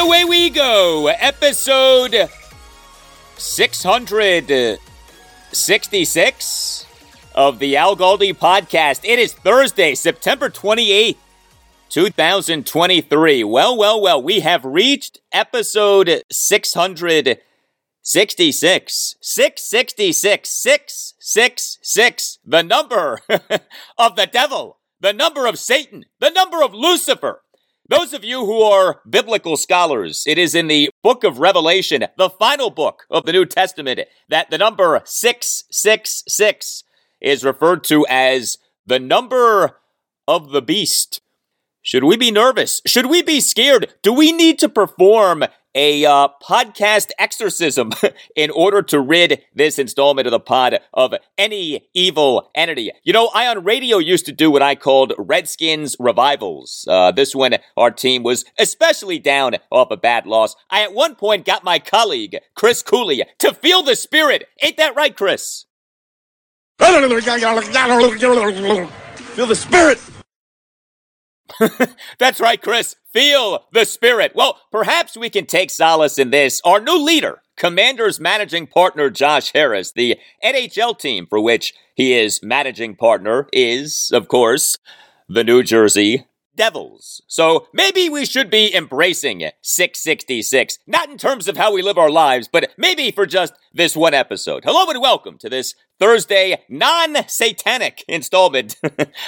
Away we go, episode 666 of the Al Galdi podcast. It is Thursday, September 28th, 2023. Well, we have reached episode 666. 666, 666, the number of the devil, the number of Satan, the number of Lucifer. Those of you who are biblical scholars, it is in the book of Revelation, the final book of the New Testament, that the number 666 is referred to as the number of the beast. Should we be nervous? Should we be scared? Do we need to perform a podcast exorcism in order to rid this installment of the pod of any evil entity? You know, I on radio used to do what I called Redskins revivals. This one, our team was especially down off a bad loss. I at one point got my colleague, Chris Cooley, to feel the spirit. Ain't that right, Chris? Feel the spirit. That's right, Chris. Feel the spirit. Well, perhaps we can take solace in this. Our new leader, Commanders managing partner Josh Harris, the NHL team for which he is managing partner, is, of course, the New Jersey Devils. So maybe we should be embracing 666, not in terms of how we live our lives, but maybe for just this one episode. Hello and welcome to this Thursday non-satanic installment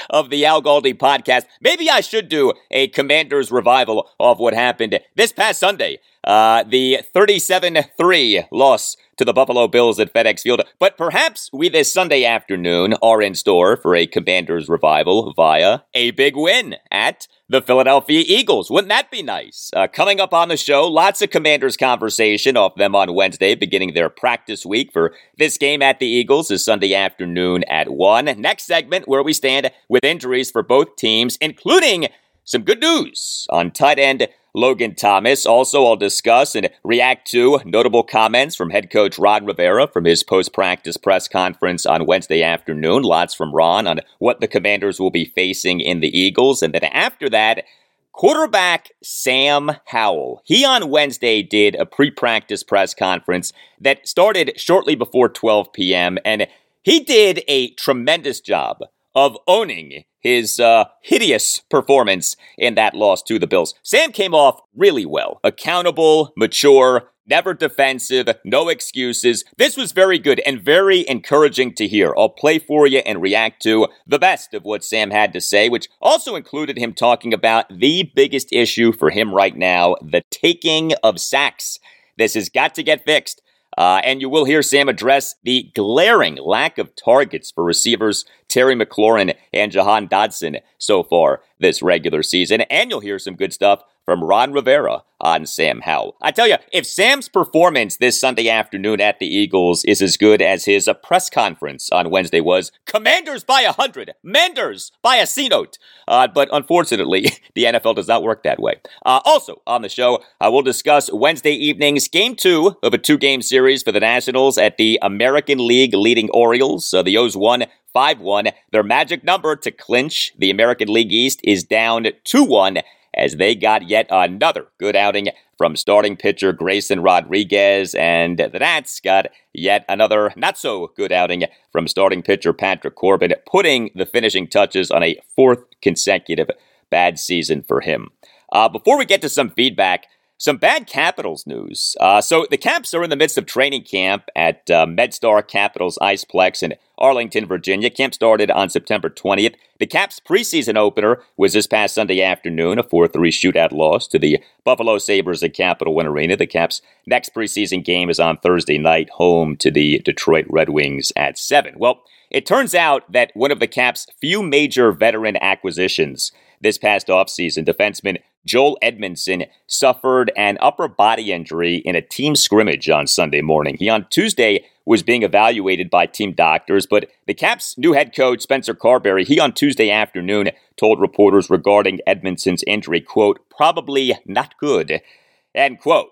of the Al Galdi podcast. Maybe I should do a Commanders revival of what happened this past Sunday, the 37-3 loss to the Buffalo Bills at FedEx Field. But perhaps we this Sunday afternoon are in store for a Commanders revival via a big win at the Philadelphia Eagles. Wouldn't that be nice? Coming up on the show, lots of Commanders conversation off them on Wednesday, beginning their practice week for this game at the Eagles this Sunday afternoon at 1. Next segment, where we stand with injuries for both teams, including some good news on tight end Logan Thomas. Also, I'll discuss and react to notable comments from head coach Ron Rivera from his post-practice press conference on Wednesday afternoon. Lots from Ron on what the Commanders will be facing in the Eagles. And then after that, quarterback Sam Howell. He on Wednesday did a pre-practice press conference that started shortly before 12 p.m. And he did a tremendous job of owning his hideous performance in that loss to the Bills. Sam came off really well. Accountable, mature, never defensive, no excuses. This was very good and very encouraging to hear. I'll play for you and react to the best of what Sam had to say, which also included him talking about the biggest issue for him right now, the taking of sacks. This has got to get fixed. And you will hear Sam address the glaring lack of targets for receivers Terry McLaurin and Jahan Dotson so far this regular season. And you'll hear some good stuff from Ron Rivera on Sam Howell. I tell you, if Sam's performance this Sunday afternoon at the Eagles is as good as his press conference on Wednesday was, Commanders by 100, Menders by a C-note. But unfortunately, the NFL does not work that way. Also on the show, I will discuss Wednesday evening's Game 2 of a two-game series for the Nationals at the American League leading Orioles. So the O's won 5-1. Their magic number to clinch the American League East is down 2-1 as they got yet another good outing from starting pitcher Grayson Rodriguez, and the Nats got yet another not-so-good outing from starting pitcher Patrick Corbin, putting the finishing touches on a fourth consecutive bad season for him. Before we get to some feedback, some bad Capitals news. So the Caps are in the midst of training camp at MedStar Capitals Iceplex in Arlington, Virginia. Camp started on September 20th. The Caps preseason opener was this past Sunday afternoon, a 4-3 shootout loss to the Buffalo Sabres at Capital One Arena. The Caps' next preseason game is on Thursday night, home to the Detroit Red Wings at 7. Well, it turns out that one of the Caps' few major veteran acquisitions this past offseason, defenseman Joel Edmondson, suffered an upper body injury in a team scrimmage on Sunday morning. He, on Tuesday, was being evaluated by team doctors, but the Caps' new head coach, Spencer Carberry, he on Tuesday afternoon told reporters regarding Edmondson's injury, quote, probably not good, end quote.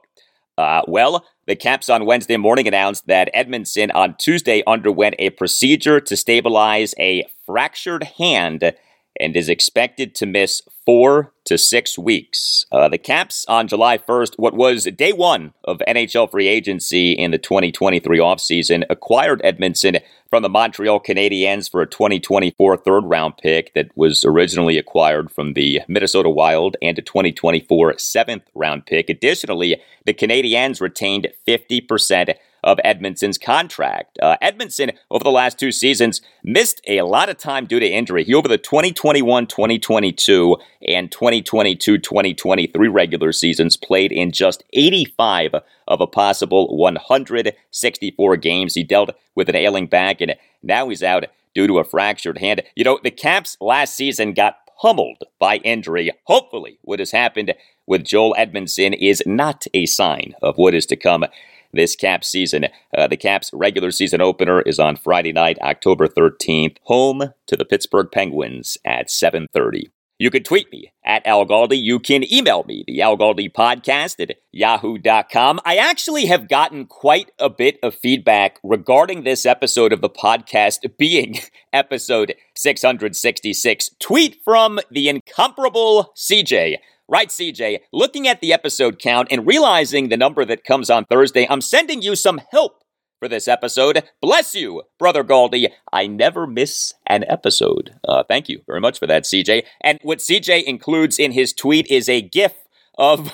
Well, the Caps on Wednesday morning announced that Edmondson on Tuesday underwent a procedure to stabilize a fractured hand and is expected to miss 4 to 6 weeks. The Caps on July 1st, what was day one of NHL free agency in the 2023 offseason, acquired Edmondson from the Montreal Canadiens for a 2024 third-round pick that was originally acquired from the Minnesota Wild and a 2024 seventh-round pick. Additionally, the Canadiens retained 50% of Edmondson's contract. Edmondson, over the last two seasons, missed a lot of time due to injury. He, over the 2021-2022 and 2022-2023 regular seasons, played in just 85 of a possible 164 games. He dealt with an ailing back, and now he's out due to a fractured hand. You know, the Caps last season got pummeled by injury. Hopefully, what has happened with Joel Edmondson is not a sign of what is to come this Caps season. The Caps' regular season opener is on Friday night, October 13th, home to the Pittsburgh Penguins at 7:30. You can tweet me at Al Galdi. You can email me, the Al Galdi Podcast at yahoo.com. I actually have gotten quite a bit of feedback regarding this episode of the podcast being episode 666. Tweet from the incomparable CJ. Right, CJ, looking at the episode count and realizing the number that comes on Thursday, I'm sending you some help for this episode. Bless you, Brother Galdi. I never miss an episode. Thank you very much for that, CJ. And what CJ includes in his tweet is a GIF of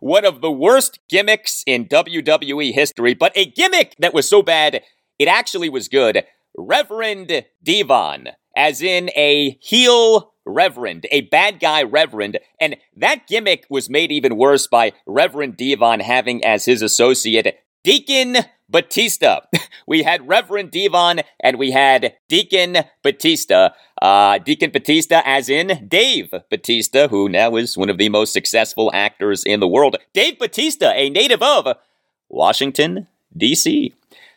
one of the worst gimmicks in WWE history, but a gimmick that was so bad, it actually was good. Reverend Devon, as in a heel reverend, a bad guy reverend, and that gimmick was made even worse by Reverend Devon having as his associate Deacon Batista. We had Reverend Devon and we had Deacon Batista. Deacon Batista as in Dave Batista, who now is one of the most successful actors in the world. Dave Batista, a native of Washington, D.C.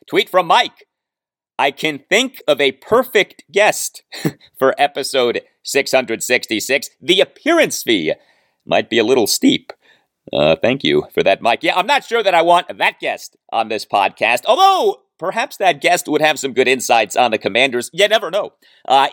Tweet from Mike. I can think of a perfect guest for episode 666. The appearance fee might be a little steep. Thank you for that, Mike. Yeah, I'm not sure that I want that guest on this podcast, although perhaps that guest would have some good insights on the Commanders. You never know.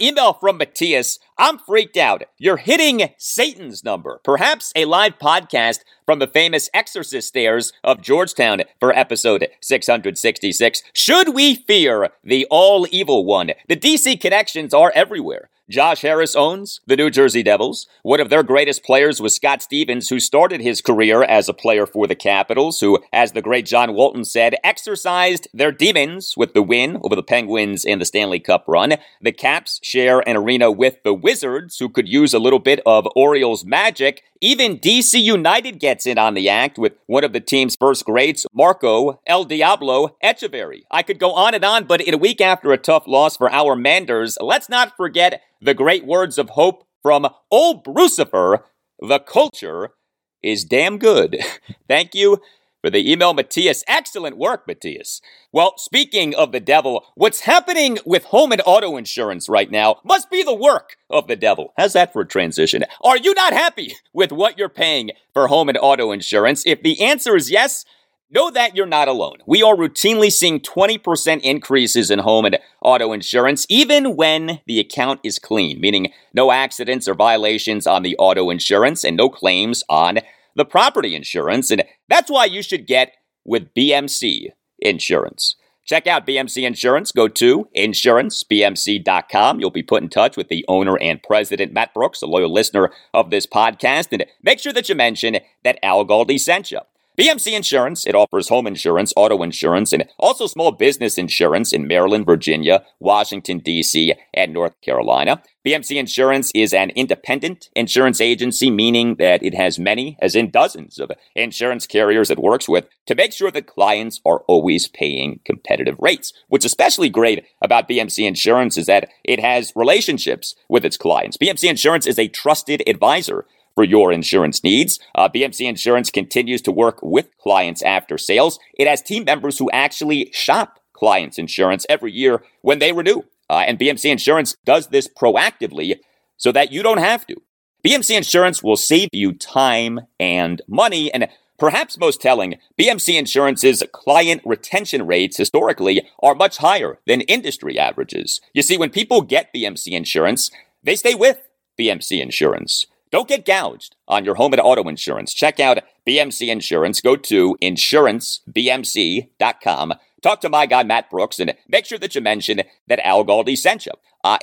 Email from Matthias. I'm freaked out. You're hitting Satan's number. Perhaps a live podcast from the famous exorcist stairs of Georgetown for episode 666. Should we fear the all evil one? The DC connections are everywhere. Josh Harris owns the New Jersey Devils. One of their greatest players was Scott Stevens, who started his career as a player for the Capitals, who, as the great John Walton said, exorcised their demons with the win over the Penguins in the Stanley Cup run. The Caps share an arena with the Wizards, who could use a little bit of Orioles magic. Even DC United gets in on the act with one of the team's first greats, Marco El Diablo Echeverry. I could go on and on, but in a week after a tough loss for our Manders, let's not forget the great words of hope from old Brucifer, the culture is damn good. Thank you for the email, Matthias. Excellent work, Matthias. Well, speaking of the devil, what's happening with home and auto insurance right now must be the work of the devil. How's that for a transition? Are you not happy with what you're paying for home and auto insurance? If the answer is yes, know that you're not alone. We are routinely seeing 20% increases in home and auto insurance, even when the account is clean, meaning no accidents or violations on the auto insurance and no claims on the property insurance. And that's why you should get with BMC Insurance. Check out BMC Insurance. Go to insurancebmc.com. You'll be put in touch with the owner and president, Matt Brooks, a loyal listener of this podcast. And make sure that you mention that Al Galdi sent you. BMC Insurance, it offers home insurance, auto insurance, and also small business insurance in Maryland, Virginia, Washington, D.C., and North Carolina. BMC Insurance is an independent insurance agency, meaning that it has many, as in dozens, of insurance carriers it works with to make sure that clients are always paying competitive rates. What's especially great about BMC Insurance is that it has relationships with its clients. BMC Insurance is a trusted advisor for your insurance needs. BMC Insurance continues to work with clients after sales. It has team members who actually shop clients' insurance every year when they renew. And BMC Insurance does this proactively so that you don't have to. BMC Insurance will save you time and money. And perhaps most telling, BMC Insurance's client retention rates historically are much higher than industry averages. You see, when people get BMC Insurance, they stay with BMC Insurance. Don't get gouged on your home and auto insurance. Check out BMC Insurance. Go to insurancebmc.com. Talk to my guy, Matt Brooks, and make sure that you mention that Al Galdi sent you.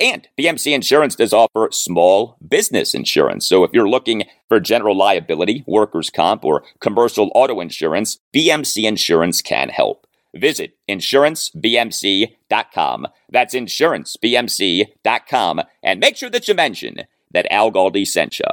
And BMC Insurance does offer small business insurance. So if you're looking for general liability, workers' comp, or commercial auto insurance, BMC Insurance can help. Visit insurancebmc.com. That's insurancebmc.com. And make sure that you mention that Al Galdi sent you.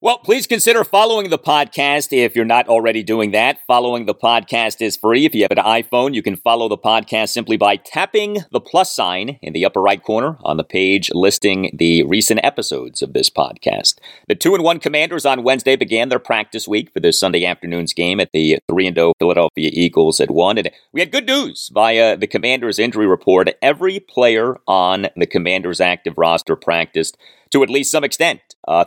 Well, please consider following the podcast if you're not already doing that. Following the podcast is free. If you have an iPhone, you can follow the podcast simply by tapping the plus sign in the upper right corner on the page listing the recent episodes of this podcast. The 2-1 Commanders on Wednesday began their practice week for this Sunday afternoon's game at the 3-0 Philadelphia Eagles at 1. And we had good news via the Commanders injury report. Every player on the Commanders active roster practiced to at least some extent.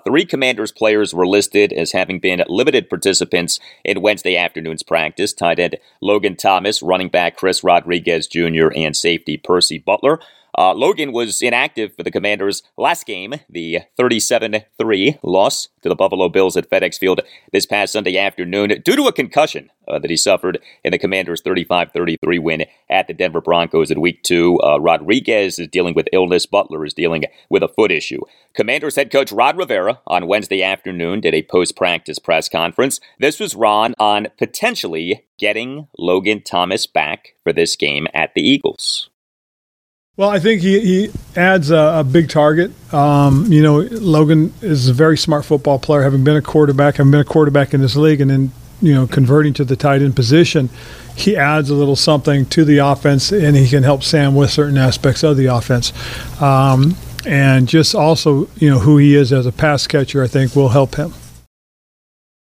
Three Commanders players were listed as having been limited participants in Wednesday afternoon's practice. Tight end Logan Thomas, running back Chris Rodriguez Jr., and safety Percy Butler. Logan was inactive for the Commanders last game, the 37-3 loss to the Buffalo Bills at FedEx Field this past Sunday afternoon due to a concussion that he suffered in the Commanders' 35-33 win at the Denver Broncos in Week 2. Rodriguez is dealing with illness. Butler is dealing with a foot issue. Commanders head coach Ron Rivera on Wednesday afternoon did a post-practice press conference. This was Ron on potentially getting Logan Thomas back for this game at the Eagles. Well, I think he adds a big target. Logan is a very smart football player, having been a quarterback. I've been a quarterback in this league, and then, converting to the tight end position, he adds a little something to the offense, and he can help Sam with certain aspects of the offense. And just also, who he is as a pass catcher, I think, will help him.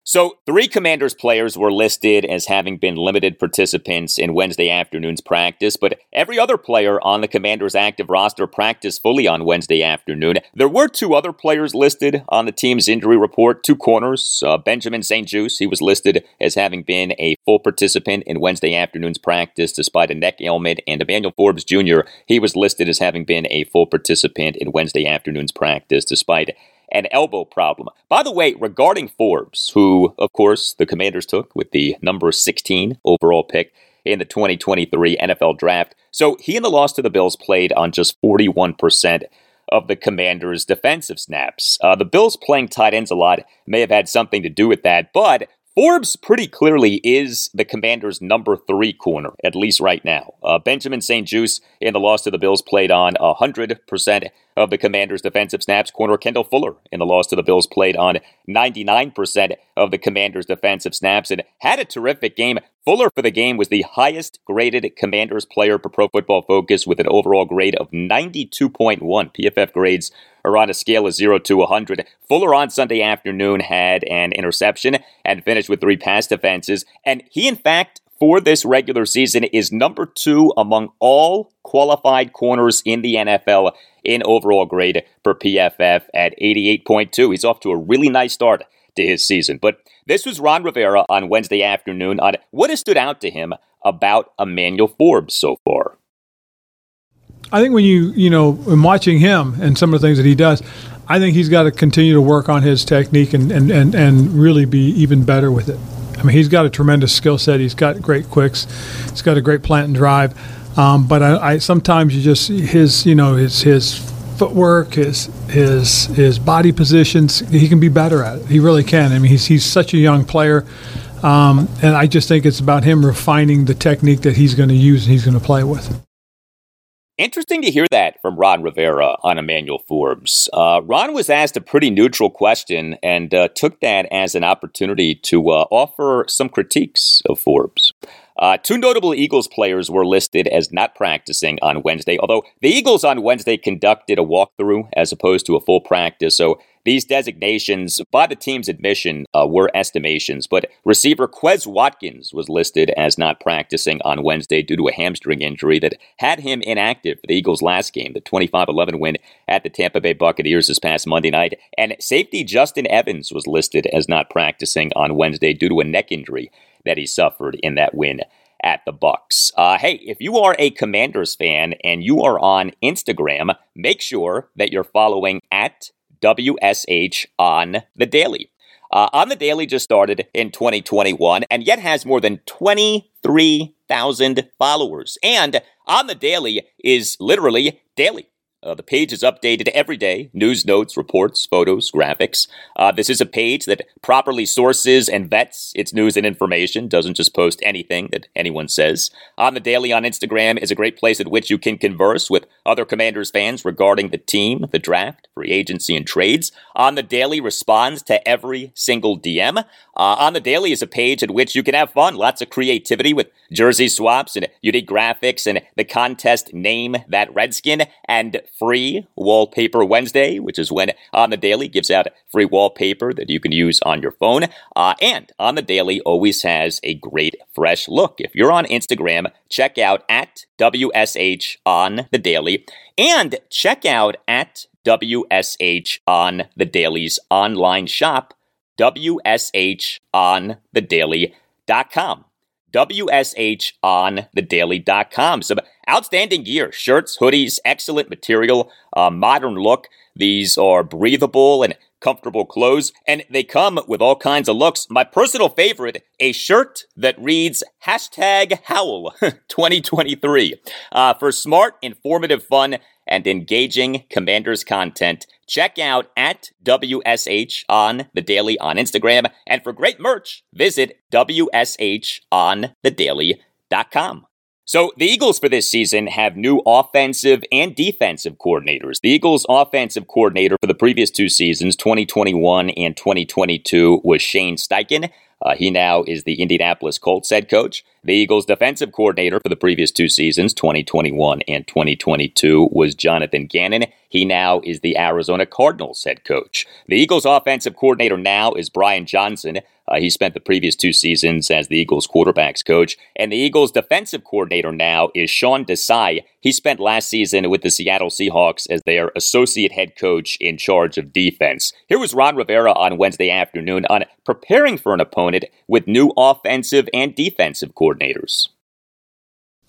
So three Commanders players were listed as having been limited participants in Wednesday afternoon's practice, but every other player on the Commanders active roster practiced fully on Wednesday afternoon. There were two other players listed on the team's injury report, two corners. Benjamin St. Juice, he was listed as having been a full participant in Wednesday afternoon's practice despite a neck ailment, and Emmanuel Forbes Jr., he was listed as having been a full participant in Wednesday afternoon's practice despite an elbow problem. By the way, regarding Forbes, who, of course, the Commanders took with the number 16 overall pick in the 2023 NFL Draft, so he and the loss to the Bills played on just 41% of the Commanders' defensive snaps. The Bills playing tight ends a lot may have had something to do with that, but Forbes pretty clearly is the Commanders' number three corner, at least right now. Benjamin St. Juice in the loss to the Bills played on 100% of the Commanders' defensive snaps. Corner Kendall Fuller in the loss to the Bills played on 99% of the Commanders' defensive snaps and had a terrific game. Fuller for the game was the highest graded Commanders player per Pro Football Focus with an overall grade of 92.1. PFF grades are on a scale of 0 to 100. Fuller on Sunday afternoon had an interception and finished with three pass defenses. And he, in fact, for this regular season is number two among all qualified corners in the NFL in overall grade per PFF at 88.2. He's off to a really nice start to his season. But this was Ron Rivera on Wednesday afternoon on what has stood out to him about Emmanuel Forbes so far. I think when in watching him and some of the things that he does, I think he's got to continue to work on his technique and really be even better with it. I mean, he's got a tremendous skill set. He's got great quicks. He's got a great plant and drive. But I sometimes you just his footwork, his body positions, he can be better at it. He really can. I mean, he's such a young player, and I just think it's about him refining the technique that he's going to use and he's going to play with. Interesting to hear that from Ron Rivera on Emmanuel Forbes. Ron was asked a pretty neutral question and took that as an opportunity to offer some critiques of Forbes. Two notable Eagles players were listed as not practicing on Wednesday, although the Eagles on Wednesday conducted a walkthrough as opposed to a full practice. So these designations, by the team's admission, were estimations. But receiver Quez Watkins was listed as not practicing on Wednesday due to a hamstring injury that had him inactive for the Eagles' last game, the 25-11 win at the Tampa Bay Buccaneers this past Monday night. And safety Justin Evans was listed as not practicing on Wednesday due to a neck injury that he suffered in that win at the Bucs. Hey, if you are a Commanders fan and you are on Instagram, make sure that you're following at WSH On The Daily. On The Daily just started in 2021 and yet has more than 23,000 followers. And On The Daily is literally daily. The page is updated every day. News, notes, reports, photos, graphics. This is a page that properly sources and vets its news and information, doesn't just post anything that anyone says. On The Daily on Instagram is a great place at which you can converse with other Commanders fans regarding the team, the draft, free agency, and trades. On The Daily responds to every single DM. On The Daily is a page at which you can have fun, lots of creativity with jersey swaps and unique graphics and the contest Name That Redskin and Free Wallpaper Wednesday, which is when On The Daily gives out free wallpaper that you can use on your phone. And On The Daily always has a great fresh look. If you're on Instagram, check out at WSH On The Daily and check out at WSH On The Daily's online shop, WSHonTheDaily.com. WSHonTheDaily.com. Some outstanding gear, shirts, hoodies, excellent material, modern look. These are breathable and comfortable clothes, and they come with all kinds of looks. My personal favorite, a shirt that reads #Howell2023 for smart, informative, fun, and engaging Commanders content. Check out at WSH On The Daily on Instagram. And for great merch, visit WSHonTheDaily.com. So the Eagles for this season have new offensive and defensive coordinators. The Eagles' offensive coordinator for the previous two seasons, 2021 and 2022, was Shane Steichen. He now is the Indianapolis Colts head coach. The Eagles' defensive coordinator for the previous two seasons, 2021 and 2022, was Jonathan Gannon. He now is the Arizona Cardinals head coach. The Eagles' offensive coordinator now is Brian Johnson. He spent the previous two seasons as the Eagles' quarterbacks coach. And the Eagles' defensive coordinator now is Sean Desai. He spent last season with the Seattle Seahawks as their associate head coach in charge of defense. Here was Ron Rivera on Wednesday afternoon on preparing for an opponent with new offensive and defensive coordinators.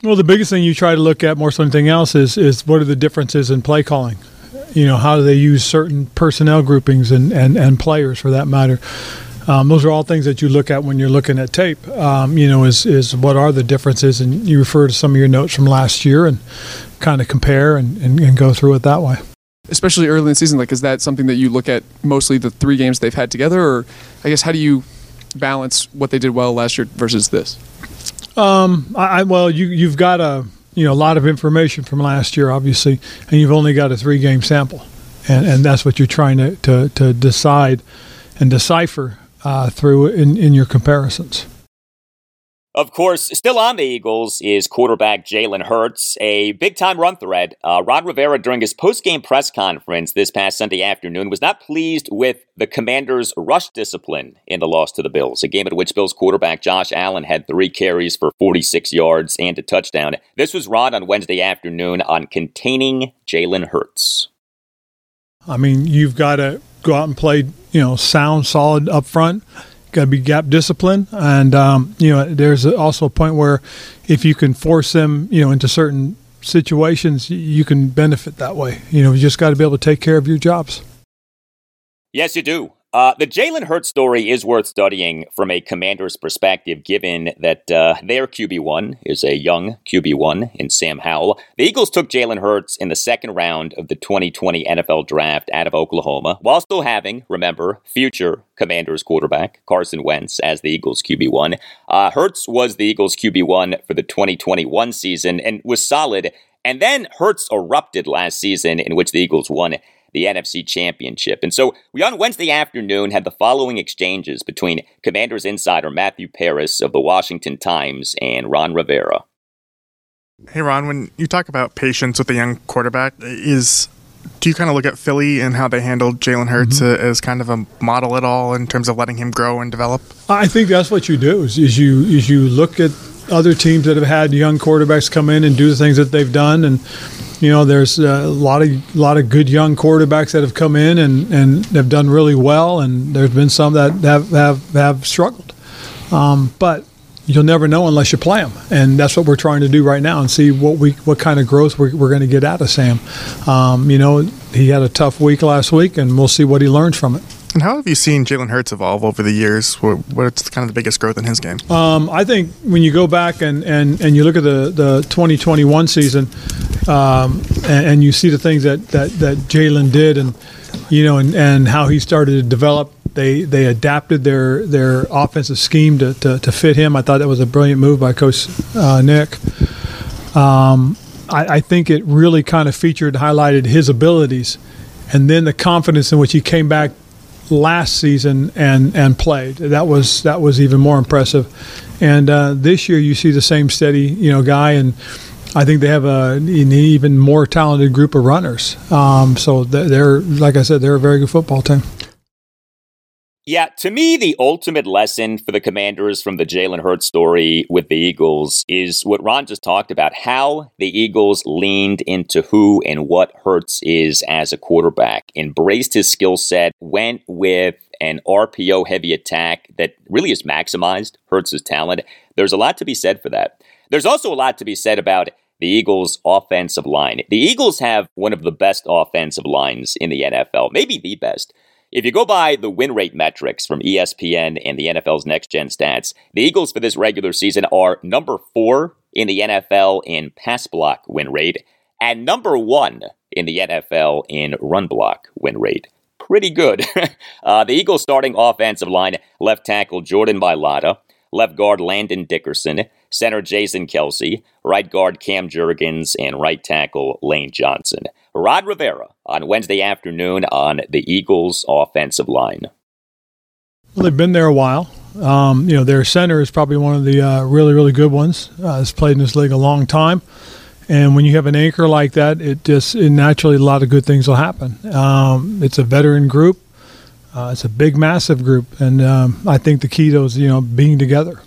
Well, the biggest thing you try to look at more so than anything else is what are the differences in play calling? You know, how do they use certain personnel groupings and players for that matter? Those are all things that you look at when you're looking at tape, is what are the differences. And you refer to some of your notes from last year and kind of compare and go through it that way. Especially early in the season, like, is that something that you look at mostly the three games they've had together? Or I guess, how do you to balance what they did well last year versus this? Well, you've got a lot of information from last year, obviously, and you've only got a 3-game sample, and that's what you're trying to decide and decipher through in your comparisons. Of course, still on the Eagles is quarterback Jalen Hurts, a big-time run threat. Ron Rivera, during his post-game press conference this past Sunday afternoon, was not pleased with the Commanders' rush discipline in the loss to the Bills, a game at which Bills quarterback Josh Allen had 3 carries for 46 yards and a touchdown. This was Ron on Wednesday afternoon on containing Jalen Hurts. I mean, you've got to go out and play, sound, solid up front. Got to be gap discipline, and there's also a point where if you can force them, into certain situations, you can benefit that way. You just got to be able to take care of your jobs. Yes, you do. The Jalen Hurts story is worth studying from a Commander's perspective, given that their QB1 is a young QB1 in Sam Howell. The Eagles took Jalen Hurts in the second round of the 2020 NFL Draft out of Oklahoma, while still having, remember, future Commanders quarterback Carson Wentz as the Eagles QB1. Hurts was the Eagles QB1 for the 2021 season and was solid. And then Hurts erupted last season, in which the Eagles won the NFC Championship. And so we on Wednesday afternoon had the following exchanges between Commanders insider Matthew Parris of the Washington Times and Ron Rivera. Hey, Ron, when you talk about patience with a young quarterback, do you kind of look at Philly and how they handled Jalen Hurts as kind of a model at all in terms of letting him grow and develop? I think that's what you do is you look at other teams that have had young quarterbacks come in and do the things that they've done, and there's a lot of good young quarterbacks that have come in and have done really well, and there's been some that have struggled. But you'll never know unless you play them, and that's what we're trying to do right now and see what kind of growth we're going to get out of Sam. He had a tough week last week, and we'll see what he learns from it. And how have you seen Jalen Hurts evolve over the years? What's kind of the biggest growth in his game? I think when you go back and you look at the 2021 season, and you see the things that Jalen did, and how he started to develop. They adapted their offensive scheme to fit him. I thought that was a brilliant move by Coach Nick. I think it really kind of highlighted his abilities, and then the confidence in which he came back last season and played. That was even more impressive. And this year you see the same steady guy, and I think they have an even more talented group of runners. So they're, like I said, they're a very good football team. Yeah, to me, the ultimate lesson for the Commanders from the Jalen Hurts story with the Eagles is what Ron just talked about, how the Eagles leaned into who and what Hurts is as a quarterback, embraced his skill set, went with an RPO-heavy attack that really has maximized Hurts' talent. There's a lot to be said for that. There's also a lot to be said about the Eagles' offensive line. The Eagles have one of the best offensive lines in the NFL, maybe the best. If you go by the win rate metrics from ESPN and the NFL's Next Gen stats, the Eagles for this regular season are number 4 in the NFL in pass block win rate and number 1 in the NFL in run block win rate. Pretty good. The Eagles starting offensive line, left tackle Jordan Mailata, left guard Landon Dickerson, center Jason Kelsey, right guard Cam Jurgens, and right tackle Lane Johnson. Rod Rivera on Wednesday afternoon on the Eagles' offensive line. Well, they've been there a while. Their center is probably one of the really, really good ones. Has played in this league a long time. And when you have an anchor like that, it naturally a lot of good things will happen. It's a veteran group. It's a big, massive group. And I think the key is, being together.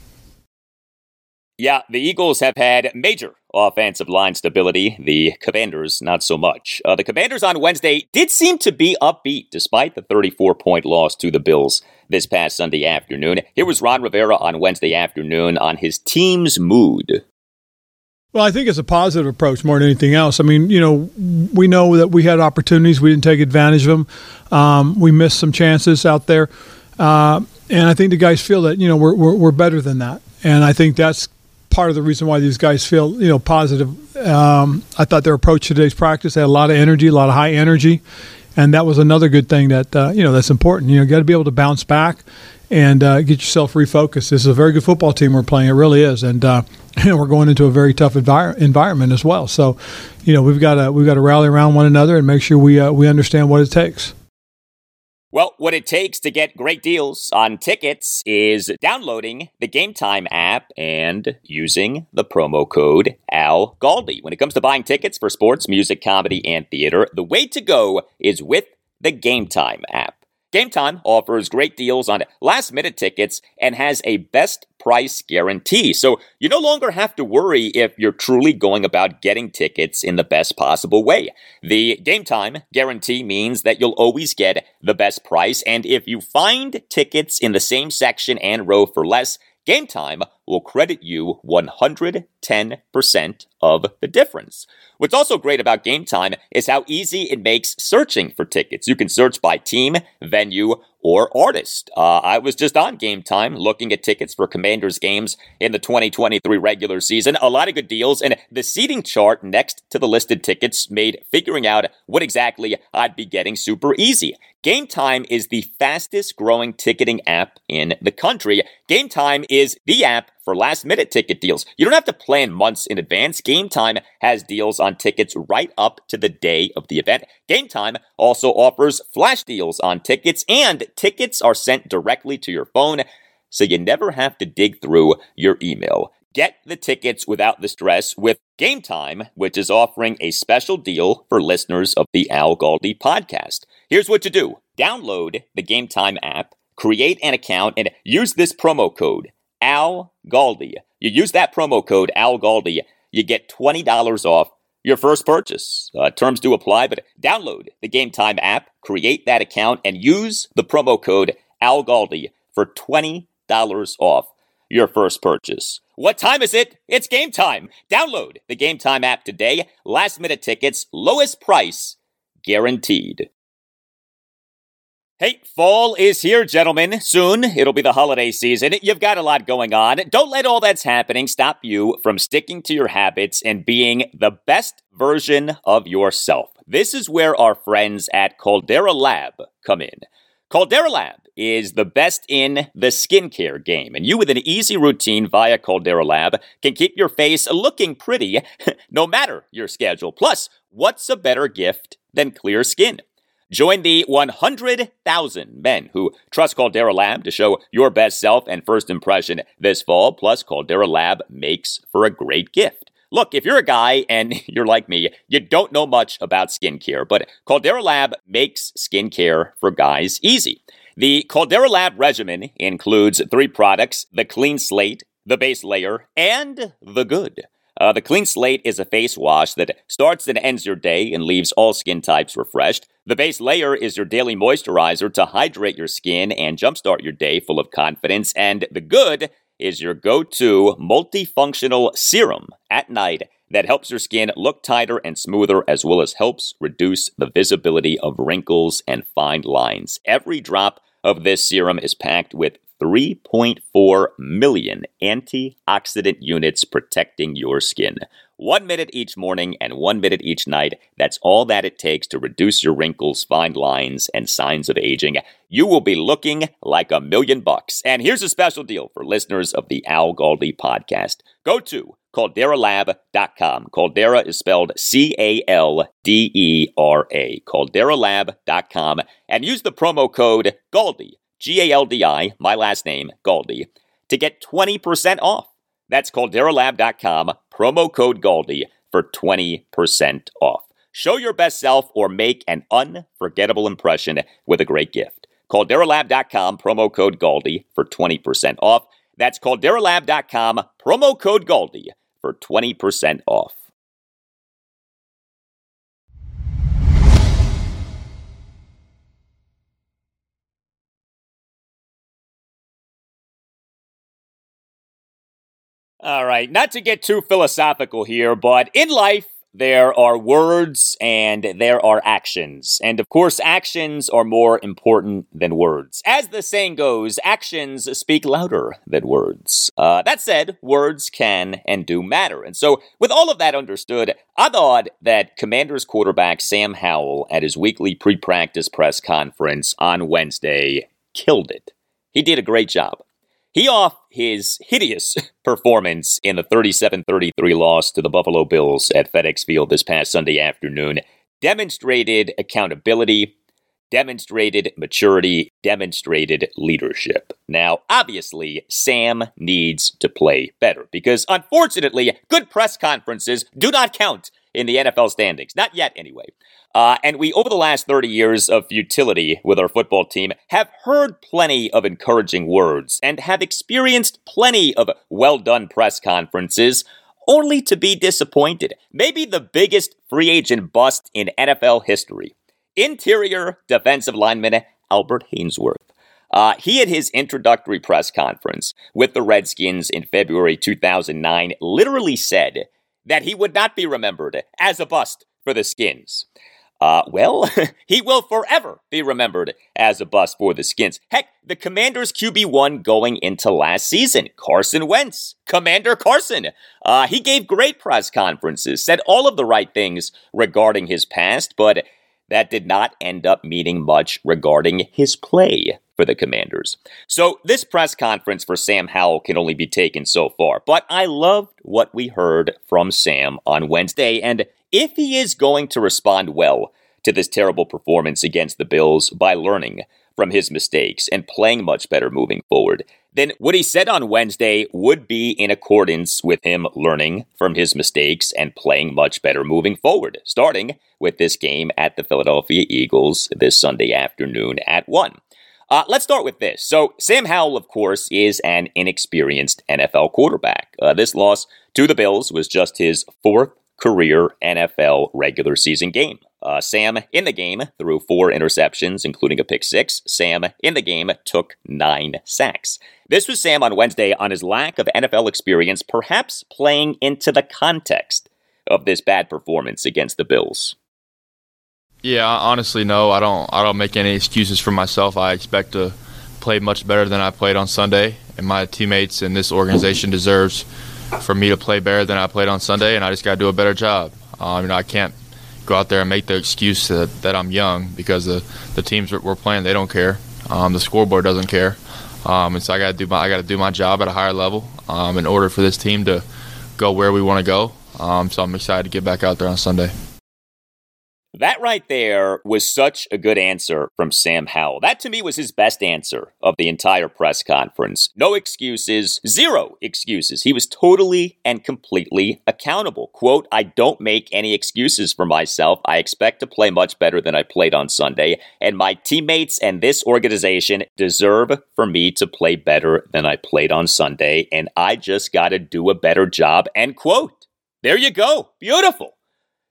Yeah, the Eagles have had major offensive line stability. The Commanders, not so much. The Commanders on Wednesday did seem to be upbeat despite the 34-point loss to the Bills this past Sunday afternoon. Here was Ron Rivera on Wednesday afternoon on his team's mood. Well, I think it's a positive approach more than anything else. I mean, we know that we had opportunities. We didn't take advantage of them. We missed some chances out there. And I think the guys feel that, we're better than that. And I think that's part of the reason why these guys feel, positive. I thought their approach to today's practice, they had a lot of high energy, and that was another good thing that that's important. You got to be able to bounce back and get yourself refocused. This is a very good football team we're playing. It really is, and we're going into a very tough environment as well. So, you know, we've got to rally around one another and make sure we understand what it takes. Well, what it takes to get great deals on tickets is downloading the GameTime app and using the promo code Al Galdi. When it comes to buying tickets for sports, music, comedy, and theater, the way to go is with the GameTime app. GameTime offers great deals on last-minute tickets and has a best price guarantee. So you no longer have to worry if you're truly going about getting tickets in the best possible way. The GameTime guarantee means that you'll always get the best price. And if you find tickets in the same section and row for less, GameTime will credit you 110% of the difference. What's also great about GameTime is how easy it makes searching for tickets. You can search by team, venue, or artist. I was just on GameTime looking at tickets for Commanders games in the 2023 regular season. A lot of good deals, and the seating chart next to the listed tickets made figuring out what exactly I'd be getting super easy. GameTime is the fastest growing ticketing app in the country. GameTime is the app for last-minute ticket deals. You don't have to plan months in advance. GameTime has deals on tickets right up to the day of the event. GameTime also offers flash deals on tickets, and tickets are sent directly to your phone, so you never have to dig through your email. Get the tickets without the stress with GameTime, which is offering a special deal for listeners of the Al Galdi podcast. Here's what you do. Download the GameTime app, create an account, and use this promo code, Al Galdi. You use that promo code, Al Galdi, you get $20 off your first purchase. Terms do apply, but download the GameTime app, create that account, and use the promo code, Al Galdi, for $20 off your first purchase. What time is it? It's game time. Download the GameTime app today. Last-minute tickets, lowest price, guaranteed. Hey, fall is here, gentlemen. Soon, it'll be the holiday season. You've got a lot going on. Don't let all that's happening stop you from sticking to your habits and being the best version of yourself. This is where our friends at Caldera Lab come in. Caldera Lab is the best in the skincare game, and you, with an easy routine via Caldera Lab, can keep your face looking pretty no matter your schedule. Plus, what's a better gift than clear skin? Join the 100,000 men who trust Caldera Lab to show your best self and first impression this fall. Plus, Caldera Lab makes for a great gift. Look, if you're a guy and you're like me, you don't know much about skincare, but Caldera Lab makes skincare for guys easy. The Caldera Lab regimen includes 3 products: the Clean Slate, the Base Layer, and the Good. The Clean Slate is a face wash that starts and ends your day and leaves all skin types refreshed. The Base Layer is your daily moisturizer to hydrate your skin and jumpstart your day full of confidence. And the Good is your go-to multifunctional serum at night that helps your skin look tighter and smoother, as well as helps reduce the visibility of wrinkles and fine lines. Every drop of this serum is packed with 3.4 million antioxidant units protecting your skin. 1 minute each morning and 1 minute each night. That's all that it takes to reduce your wrinkles, fine lines, and signs of aging. You will be looking like $1 million. And here's a special deal for listeners of the Al Galdi podcast. Go to calderalab.com. Caldera is spelled Caldera. Calderalab.com. And use the promo code Galdi, Galdi, my last name, Galdi, to get 20% off. That's calderalab.com, promo code Galdi for 20% off. Show your best self or make an unforgettable impression with a great gift. Calderalab.com, promo code Galdi for 20% off. That's calderalab.com, promo code Galdi for 20% off. All right, not to get too philosophical here, but in life, there are words and there are actions. And of course, actions are more important than words. As the saying goes, actions speak louder than words. That said, words can and do matter. And so, with all of that understood, I thought that Commanders quarterback Sam Howell at his weekly pre-practice press conference on Wednesday killed it. He did a great job. He off his hideous performance in the 37-33 loss to the Buffalo Bills at FedEx Field this past Sunday afternoon demonstrated accountability, demonstrated maturity, demonstrated leadership. Now, obviously, Sam needs to play better because, unfortunately, good press conferences do not count in the NFL standings. Not yet, anyway. And we, over the last 30 years of futility with our football team, have heard plenty of encouraging words and have experienced plenty of well-done press conferences, only to be disappointed. Maybe the biggest free agent bust in NFL history. Interior defensive lineman Albert Hainsworth. He, at his introductory press conference with the Redskins in February 2009, literally said that he would not be remembered as a bust for the Skins. Well, he will forever be remembered as a bust for the Skins. Heck, the Commanders QB1 going into last season, Carson Wentz, Commander Carson. He gave great press conferences, said all of the right things regarding his past, but that did not end up meaning much regarding his play for the Commanders. So this press conference for Sam Howell can only be taken so far. But I loved what we heard from Sam on Wednesday. And if he is going to respond well to this terrible performance against the Bills by learning from his mistakes and playing much better moving forward, then what he said on Wednesday would be in accordance with him learning from his mistakes and playing much better moving forward, starting with this game at the Philadelphia Eagles this Sunday afternoon at 1. Let's start with this. So Sam Howell, of course, is an inexperienced NFL quarterback. This loss to the Bills was just his fourth career NFL regular season game. Sam in the game threw 4 interceptions, including a pick 6. Sam in the game took 9 sacks. This was Sam on Wednesday on his lack of NFL experience, perhaps playing into the context of this bad performance against the Bills. Yeah, honestly, no, I don't make any excuses for myself. I expect to play much better than I played on Sunday, and my teammates and this organization deserves for me to play better than I played on Sunday, and I just got to do a better job. I can't go out there and make the excuse that I'm young because the teams that we're playing, they don't care. The scoreboard doesn't care, and so I got to do my job at a higher level in order for this team to go where we want to go. So I'm excited to get back out there on Sunday. That right there was such a good answer from Sam Howell. That to me was his best answer of the entire press conference. No excuses, zero excuses. He was totally and completely accountable. Quote, I don't make any excuses for myself. I expect to play much better than I played on Sunday, and my teammates and this organization deserve for me to play better than I played on Sunday, and I just got to do a better job, end quote. There you go. Beautiful.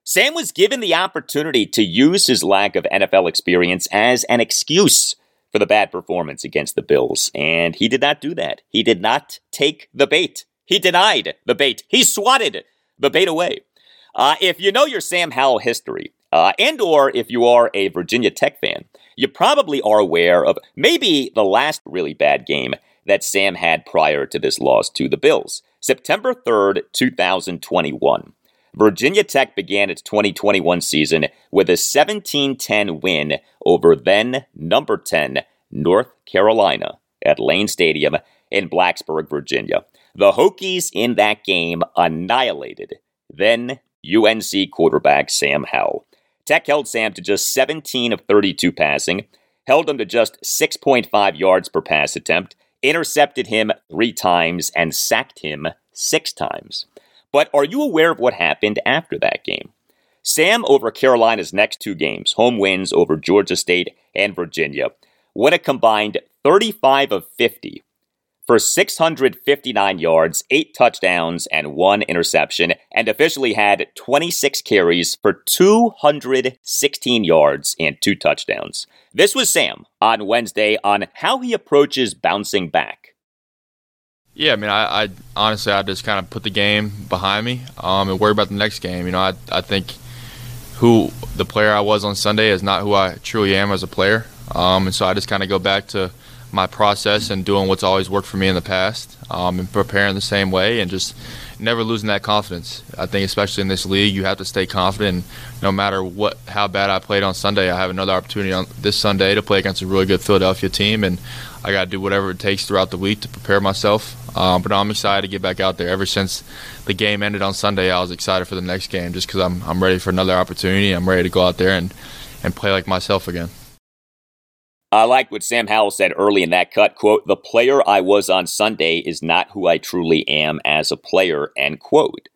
Sam was given the opportunity to use his lack of NFL experience as an excuse for the bad performance against the Bills, and he did not do that. He did not take the bait. He denied the bait. He swatted the bait away. If you know your Sam Howell history, and or if you are a Virginia Tech fan, you probably are aware of maybe the last really bad game that Sam had prior to this loss to the Bills, September 3rd, 2021. Virginia Tech began its 2021 season with a 17-10 win over then number 10 North Carolina at Lane Stadium in Blacksburg, Virginia. The Hokies in that game annihilated then UNC quarterback Sam Howell. Tech held Sam to just 17 of 32 passing, held him to just 6.5 yards per pass attempt, intercepted him 3 times, and sacked him 6 times. But are you aware of what happened after that game? Sam over Carolina's next 2 games, home wins over Georgia State and Virginia, went a combined 35 of 50 for 659 yards, 8 touchdowns, and 1 interception, and officially had 26 carries for 216 yards and 2 touchdowns. This was Sam on Wednesday on how he approaches bouncing back. Yeah, I honestly, I just kind of put the game behind me and worry about the next game. I think who the player I was on Sunday is not who I truly am as a player. And so I just kind of go back to my process and doing what's always worked for me in the past and preparing the same way and just never losing that confidence. I think especially in this league, you have to stay confident. No matter how bad I played on Sunday, I have another opportunity on this Sunday to play against a really good Philadelphia team, and I got to do whatever it takes throughout the week to prepare myself. But I'm excited to get back out there. Ever since the game ended on Sunday, I was excited for the next game just because I'm ready for another opportunity. I'm ready to go out there and play like myself again. I like what Sam Howell said early in that cut, quote, "The player I was on Sunday is not who I truly am as a player," end quote.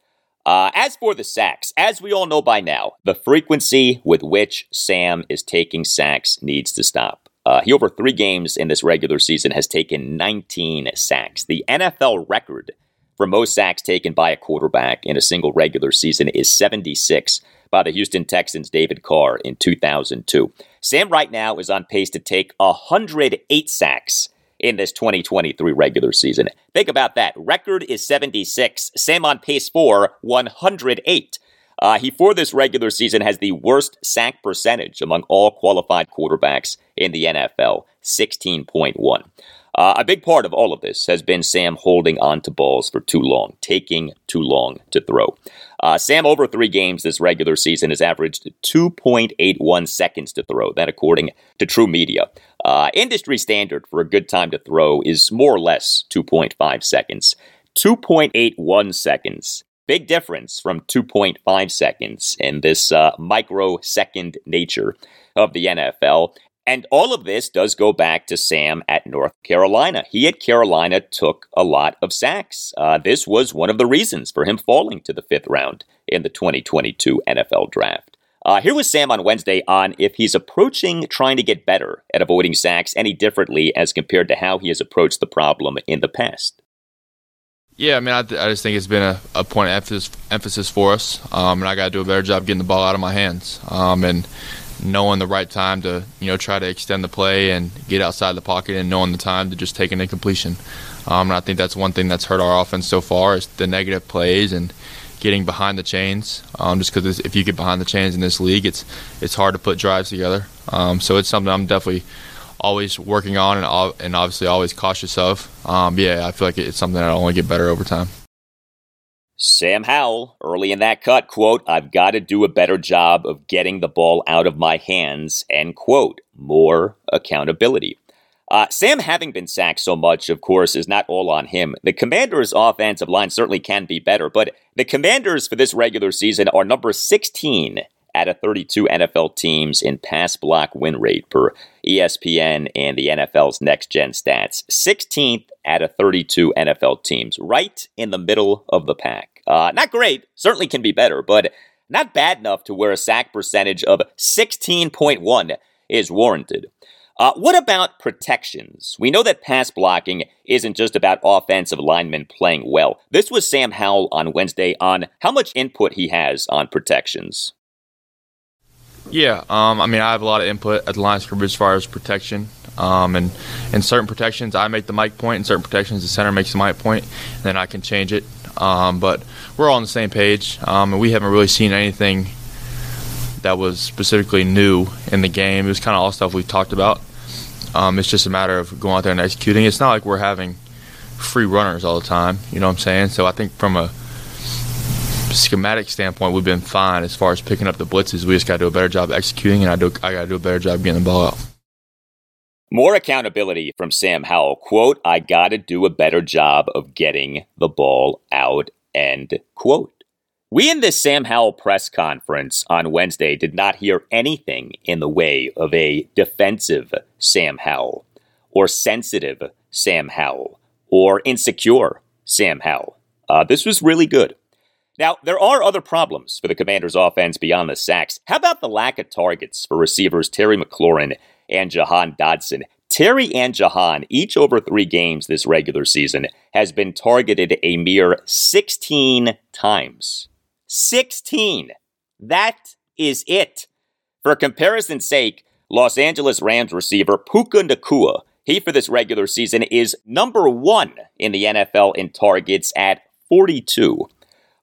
As for the sacks, as we all know by now, the frequency with which Sam is taking sacks needs to stop. He, over three games in this regular season, has taken 19 sacks. The NFL record for most sacks taken by a quarterback in a single regular season is 76 by the Houston Texans' David Carr in 2002. Sam right now is on pace to take 108 sacks in this 2023 regular season. Think about that. Record is 76. Sam on pace for 108. He, for this regular season, has the worst sack percentage among all qualified quarterbacks in the NFL, 16.1. A big part of all of this has been Sam holding on to balls for too long, taking too long to throw. Sam, over three games this regular season, has averaged 2.81 seconds to throw. That according to True Media. Industry standard for a good time to throw is more or less 2.5 seconds. 2.81 seconds. Big difference from 2.5 seconds in this microsecond nature of the NFL. And all of this does go back to Sam at North Carolina. He at Carolina took a lot of sacks. This was one of the reasons for him falling to the fifth round in the 2022 NFL Draft. Here was Sam on Wednesday on if he's approaching trying to get better at avoiding sacks any differently as compared to how he has approached the problem in the past. Yeah, I mean, I just think it's been a point of emphasis for us, and I got to do a better job getting the ball out of my hands. And knowing the right time to, try to extend the play and get outside the pocket, and knowing the time to just take an incompletion. And I think that's one thing that's hurt our offense so far is the negative plays and getting behind the chains. Just because if you get behind the chains in this league, it's hard to put drives together. So it's something I'm definitely always working on and obviously always cautious of. I feel like it's something that'll only get better over time. Sam Howell, early in that cut, quote, "I've got to do a better job of getting the ball out of my hands," end quote. More accountability. Sam having been sacked so much, of course, is not all on him. The Commanders' offensive line certainly can be better, but the Commanders for this regular season are number 16 out of 32 NFL teams in pass block win rate per ESPN and the NFL's Next Gen Stats. 16th out of 32 NFL teams, right in the middle of the pack. Not great, certainly can be better, but not bad enough to where a sack percentage of 16.1 is warranted. What about protections? We know that pass blocking isn't just about offensive linemen playing well. This was Sam Howell on Wednesday on how much input he has on protections. Yeah, I have a lot of input at the line of scrimmage as far as protection. And certain protections, I make the mic point, and certain protections, the center makes the mic point, and then I can change it. But we're all on the same page, and we haven't really seen anything that was specifically new in the game. It was kind of all stuff we've talked about. It's just a matter of going out there and executing. It's not like we're having free runners all the time, you know what I'm saying? So I think from a schematic standpoint, we've been fine as far as picking up the blitzes. We just got to do a better job executing, and I got to do a better job getting the ball out. More accountability from Sam Howell. Quote, "I got to do a better job of getting the ball out," end quote. We in this Sam Howell press conference on Wednesday did not hear anything in the way of a defensive Sam Howell or sensitive Sam Howell or insecure Sam Howell. This was really good. Now, there are other problems for the Commanders' offense beyond the sacks. How about the lack of targets for receivers Terry McLaurin and Jahan Dotson? Terry and Jahan, each over three games this regular season, has been targeted a mere 16 times. 16! That is it. For comparison's sake, Los Angeles Rams receiver Puka Nacua, he for this regular season is number one in the NFL in targets at 42.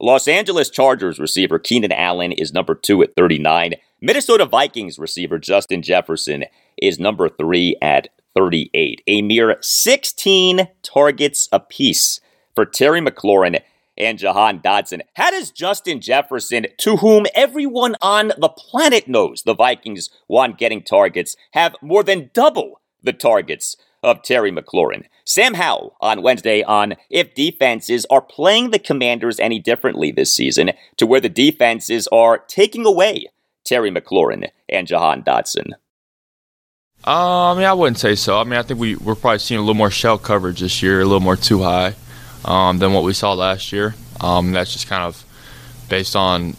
Los Angeles Chargers receiver Keenan Allen is number 2 at 39. Minnesota Vikings receiver Justin Jefferson is number 3 at 38. A mere 16 targets apiece for Terry McLaurin and Jahan Dotson. How does Justin Jefferson, to whom everyone on the planet knows the Vikings want getting targets, have more than double the targets of Terry McLaurin? Sam Howell on Wednesday on if defenses are playing the Commanders any differently this season, to where the defenses are taking away Terry McLaurin and Jahan Dotson. I wouldn't say so. I think we're probably seeing a little more shell coverage this year, a little more too high than what we saw last year. That's just kind of based on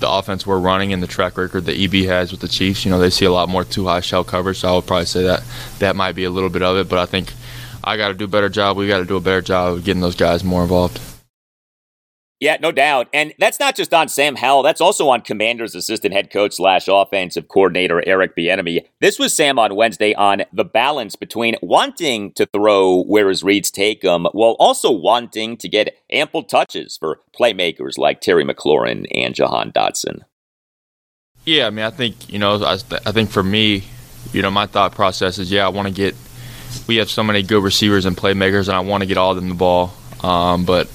the offense we're running and the track record that EB has with the Chiefs. They see a lot more too high shell coverage, so I would probably say that might be a little bit of it, but I think I got to do a better job. We got to do a better job of getting those guys more involved. Yeah, no doubt. And that's not just on Sam Howell. That's also on Commanders assistant head coach / offensive coordinator Eric Bieniemy. This was Sam on Wednesday on the balance between wanting to throw where his reads take him while also wanting to get ample touches for playmakers like Terry McLaurin and Jahan Dotson. Yeah, I think, I think for me, my thought process is, I want to get – we have so many good receivers and playmakers, and I want to get all of them the ball. But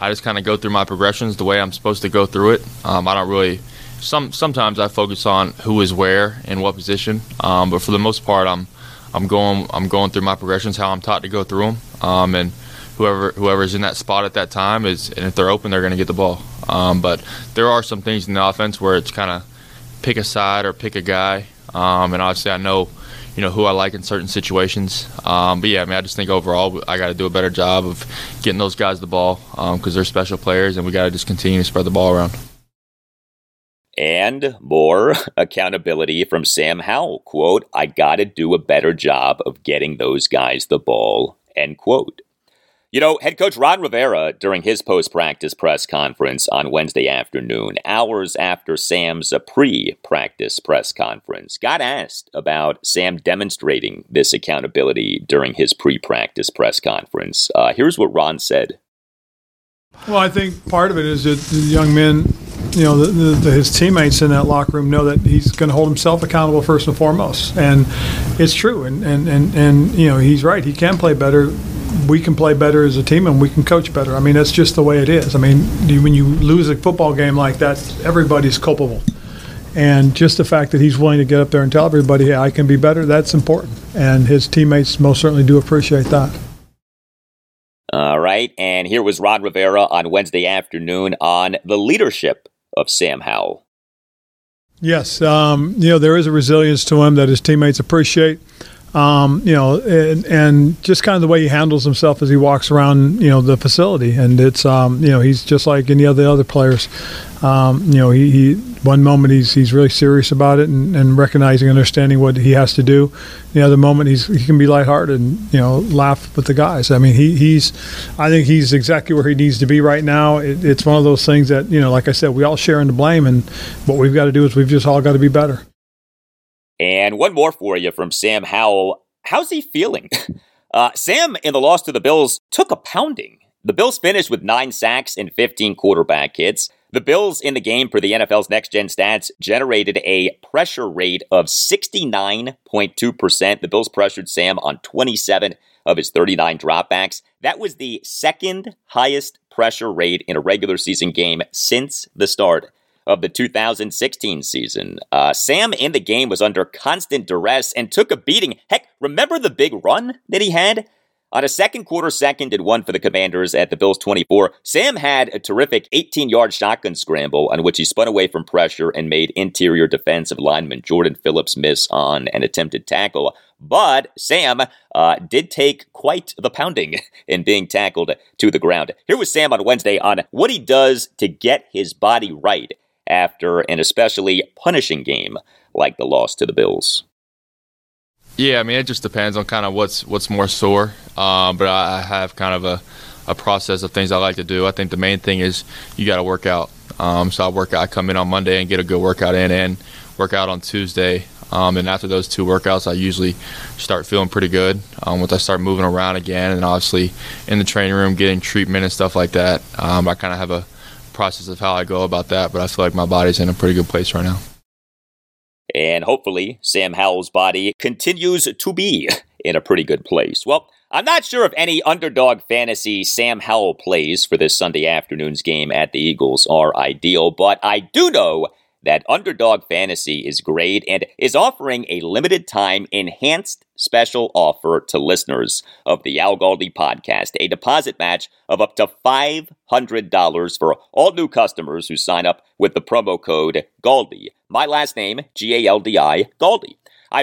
I just kind of go through my progressions the way I'm supposed to go through it. I don't really – sometimes I focus on who is where and what position. But for the most part, I'm going through my progressions how I'm taught to go through them. And whoever's in that spot at that time is – and if they're open, they're going to get the ball. But there are some things in the offense where it's kind of pick a side or pick a guy. And obviously I know, who I like in certain situations. I just think overall I got to do a better job of getting those guys the ball because they're special players, and we got to just continue to spread the ball around. And more accountability from Sam Howell. Quote, I got to do a better job of getting those guys the ball, end quote. Head coach Ron Rivera, during his post-practice press conference on Wednesday afternoon, hours after Sam's pre-practice press conference, got asked about Sam demonstrating this accountability during his pre-practice press conference. Here's what Ron said. Well, I think part of it is that the young men, his teammates in that locker room know that he's going to hold himself accountable first and foremost. And it's true. And he's right. He can play better. We can play better as a team, and we can coach better. That's just the way it is. When you lose a football game like that, everybody's culpable. And just the fact that he's willing to get up there and tell everybody, hey, I can be better, that's important. And his teammates most certainly do appreciate that. All right. And here was Ron Rivera on Wednesday afternoon on the leadership of Sam Howell. Yes. There is a resilience to him that his teammates appreciate. And just kind of the way he handles himself as he walks around, the facility. And it's, he's just like any of the other players. He one moment he's really serious about it and recognizing, understanding what he has to do. The other moment he can be lighthearted and, laugh with the guys. I think he's exactly where he needs to be right now. It's one of those things that, like I said, we all share in the blame, and what we've got to do is we've just all got to be better. And one more for you from Sam Howell. How's he feeling? Sam, in the loss to the Bills, took a pounding. The Bills finished with 9 sacks and 15 quarterback hits. The Bills in the game for the NFL's next-gen stats generated a pressure rate of 69.2%. The Bills pressured Sam on 27 of his 39 dropbacks. That was the second highest pressure rate in a regular season game since the start of the 2016 season. Sam in the game was under constant duress and took a beating. Heck, remember the big run that he had? On a second quarter, 2nd and 1 for the Commanders at the Bills' 24, Sam had a terrific 18-yard shotgun scramble on which he spun away from pressure and made interior defensive lineman Jordan Phillips miss on an attempted tackle. But Sam did take quite the pounding in being tackled to the ground. Here was Sam on Wednesday on what he does to get his body right after an especially punishing game like the loss to the Bills. Yeah, it just depends on kind of what's more sore. But I have kind of a process of things I like to do. I think the main thing is you got to work out. So I work out. I come in on Monday and get a good workout in and work out on Tuesday. And after those 2 workouts, I usually start feeling pretty good once I start moving around again. And obviously in the training room, getting treatment and stuff like that, I kind of have a process of how I go about that, but I feel like my body's in a pretty good place right now. And hopefully Sam Howell's body continues to be in a pretty good place. Well, I'm not sure if any underdog fantasy Sam Howell plays for this Sunday afternoon's game at the Eagles are ideal, but I do know that Underdog Fantasy is great and is offering a limited-time enhanced special offer to listeners of the Al Galdi podcast, a deposit match of up to $500 for all new customers who sign up with the promo code GALDI. My last name, G-A-L-D-I, GALDI.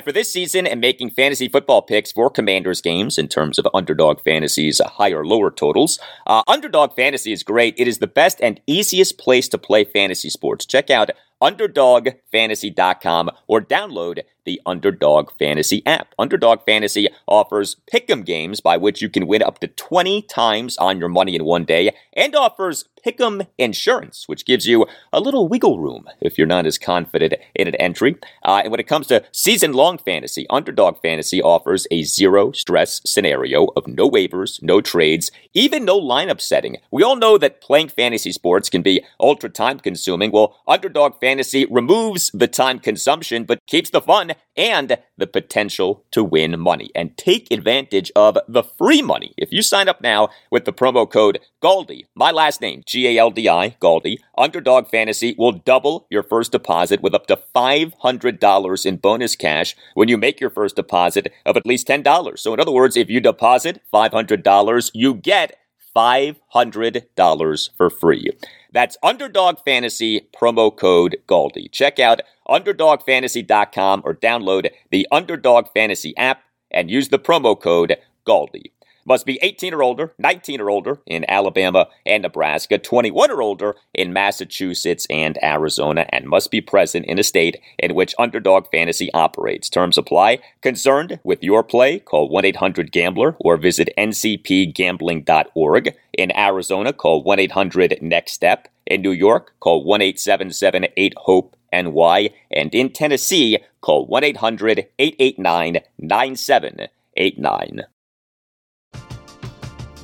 For this season, am making fantasy football picks for Commanders games in terms of Underdog Fantasy's higher or lower totals. Underdog Fantasy is great. It is the best and easiest place to play fantasy sports. Check out UnderdogFantasy.com or download the Underdog Fantasy app. Underdog Fantasy offers pick'em games by which you can win up to 20 times on your money in one day and offers pick'em insurance, which gives you a little wiggle room if you're not as confident in an entry. And when it comes to season-long fantasy, Underdog Fantasy offers a zero-stress scenario of no waivers, no trades, even no lineup setting. We all know that playing fantasy sports can be ultra-time-consuming. Well, Underdog Fantasy removes the time consumption but keeps the fun and the potential to win money. And take advantage of the free money if you sign up now with the promo code GALDI. My last name, G-A-L-D-I, GALDI. Underdog Fantasy will double your first deposit with up to $500 in bonus cash when you make your first deposit of at least $10. So in other words, if you deposit $500, you get $500 for free. That's Underdog Fantasy, promo code GALDI. Check out UnderdogFantasy.com or download the Underdog Fantasy app and use the promo code GALDI. Must be 18 or older, 19 or older in Alabama and Nebraska, 21 or older in Massachusetts and Arizona, and must be present in a state in which Underdog Fantasy operates. Terms apply. Concerned with your play? Call 1-800-GAMBLER or visit ncpgambling.org. In Arizona, call 1-800-NEXT-STEP. In New York, call 1-877-8-HOPE-NY. And in Tennessee, call 1-800-889-9789.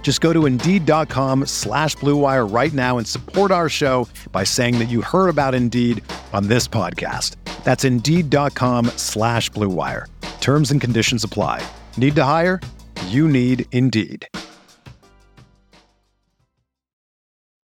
Just go to Indeed.com/Blue Wire right now and support our show by saying that you heard about Indeed on this podcast. That's Indeed.com/Blue Wire. Terms and conditions apply. Need to hire? You need Indeed.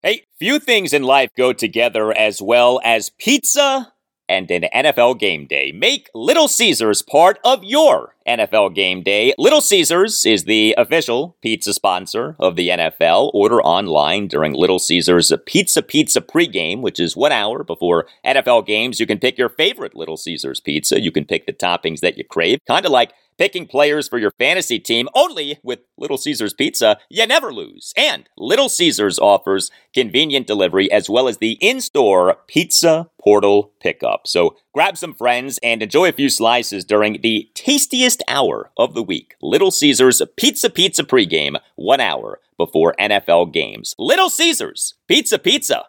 Hey, few things in life go together as well as pizza and an NFL game day. Make Little Caesars part of your NFL game day. Little Caesars is the official pizza sponsor of the NFL. Order online during Little Caesars Pizza pregame, which is 1 hour before NFL games. You can pick your favorite Little Caesars pizza. You can pick the toppings that you crave, kind of like picking players for your fantasy team. Only with Little Caesars Pizza, you never lose. And Little Caesars offers convenient delivery as well as the in-store pizza portal pickup. So grab some friends and enjoy a few slices during the tastiest hour of the week. Little Caesars Pizza pregame, 1 hour before NFL games. Little Caesars Pizza.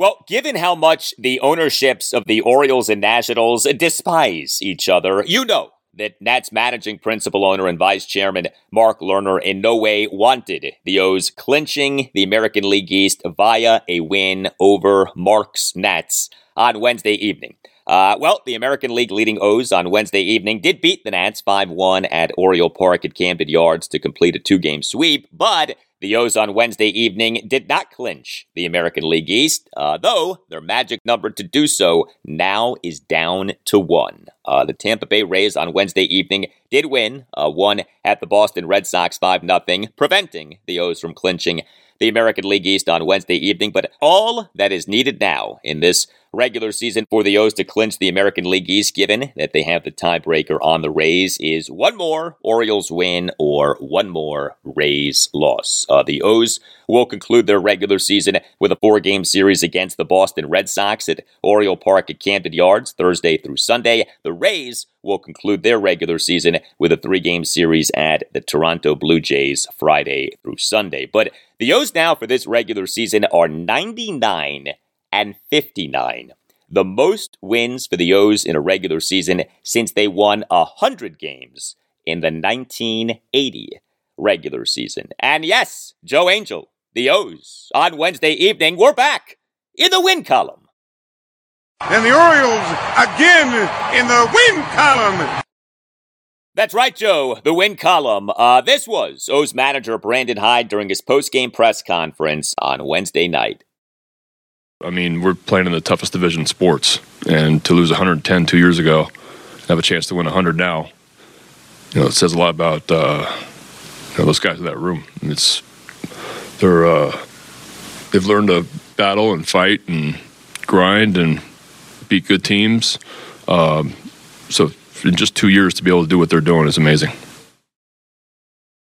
Well, given how much the ownerships of the Orioles and Nationals despise each other, you know that Nats managing principal owner and vice chairman Mark Lerner in no way wanted the O's clinching the American League East via a win over Mark's Nats on Wednesday evening. The American League leading O's on Wednesday evening did beat the Nats 5-1 at Oriole Park at Camden Yards to complete a two-game sweep, but The O's on Wednesday evening did not clinch the American League East, though their magic number to do so now is down to 1. The Tampa Bay Rays on Wednesday evening did win 1 at the Boston Red Sox 5-0, preventing the O's from clinching the American League East on Wednesday evening. But all that is needed now in this regular season for the O's to clinch the American League East, given that they have the tiebreaker on the Rays, is one more Orioles win or one more Rays loss. The O's will conclude their regular season with a 4-game series against the Boston Red Sox at Oriole Park at Camden Yards Thursday through Sunday. The Rays will conclude their regular season with a 3-game series at the Toronto Blue Jays Friday through Sunday. But the O's now for this regular season are 99-59, the most wins for the O's in a regular season since they won 100 games in the 1980 regular season. And yes, Joe Angel, the O's, on Wednesday evening, we're back in the win column. And the Orioles again in the win column. That's right, Joe, the win column. This was O's manager Brandon Hyde during his post-game press conference on Wednesday night. I mean, we're playing in the toughest division in sports, and to lose 110 2 years ago, have a chance to win 100 now. You know, it says a lot about those guys in that room. It's they've learned to battle and fight and grind and beat good teams. So in just 2 years to be able to do what they're doing is amazing.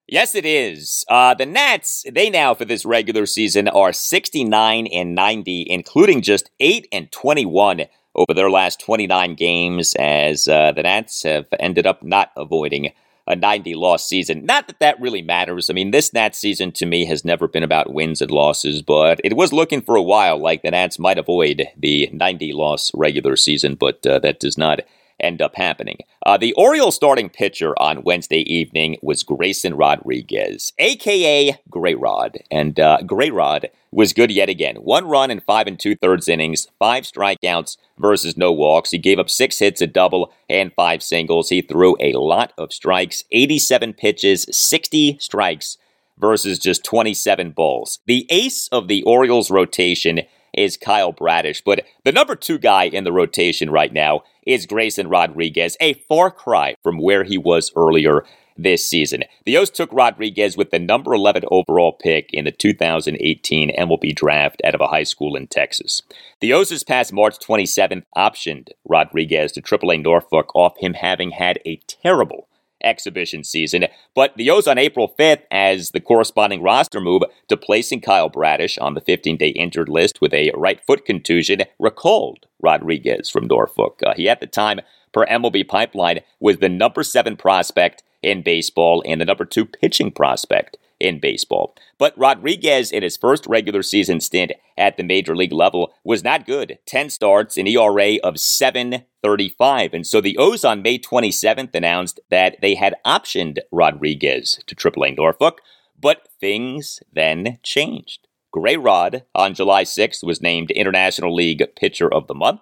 Yes, it is. The Nats, they now for this regular season are 69-90, including just 8-21 over their last 29 games, as the Nats have ended up not avoiding a 90-loss season. Not that that really matters. I mean, this Nats season to me has never been about wins and losses, but it was looking for a while like the Nats might avoid the 90-loss regular season, but that does not end up happening. The Orioles starting pitcher on Wednesday evening was Grayson Rodriguez, a.k.a. Gray Rod. And Gray Rod was good yet again. 1 run in 5 2/3 innings, 5 strikeouts versus no walks. He gave up 6 hits, a double, and 5 singles. He threw a lot of strikes, 87 pitches, 60 strikes versus just 27 balls. The ace of the Orioles rotation is Kyle Bradish, but the number 2 guy in the rotation right now is Grayson Rodriguez, a far cry from where he was earlier this season. The O's took Rodriguez with the number 11 overall pick in the 2018 MLB draft out of a high school in Texas. The O's this past March 27th optioned Rodriguez to AAA Norfolk off him having had a terrible exhibition season, but the O's on April 5th as the corresponding roster move to placing Kyle Bradish on the 15-day injured list with a right foot contusion recalled Rodriguez from Norfolk. He at the time, per MLB Pipeline, was the number 7 prospect in baseball and the number 2 pitching prospect in baseball. But Rodriguez, in his first regular season stint at the major league level, was not good. 10 starts, an ERA of 7.35. And so the O's on May 27th announced that they had optioned Rodriguez to AAA Norfolk, but things then changed. Gray Rod on July 6th was named International League Pitcher of the Month.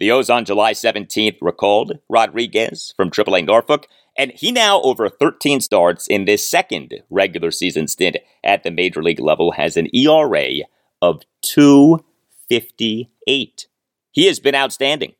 The O's on July 17th recalled Rodriguez from AAA Norfolk, and he now, over 13 starts in this second regular season stint at the major league level, has an ERA of 2.58. He has been outstanding.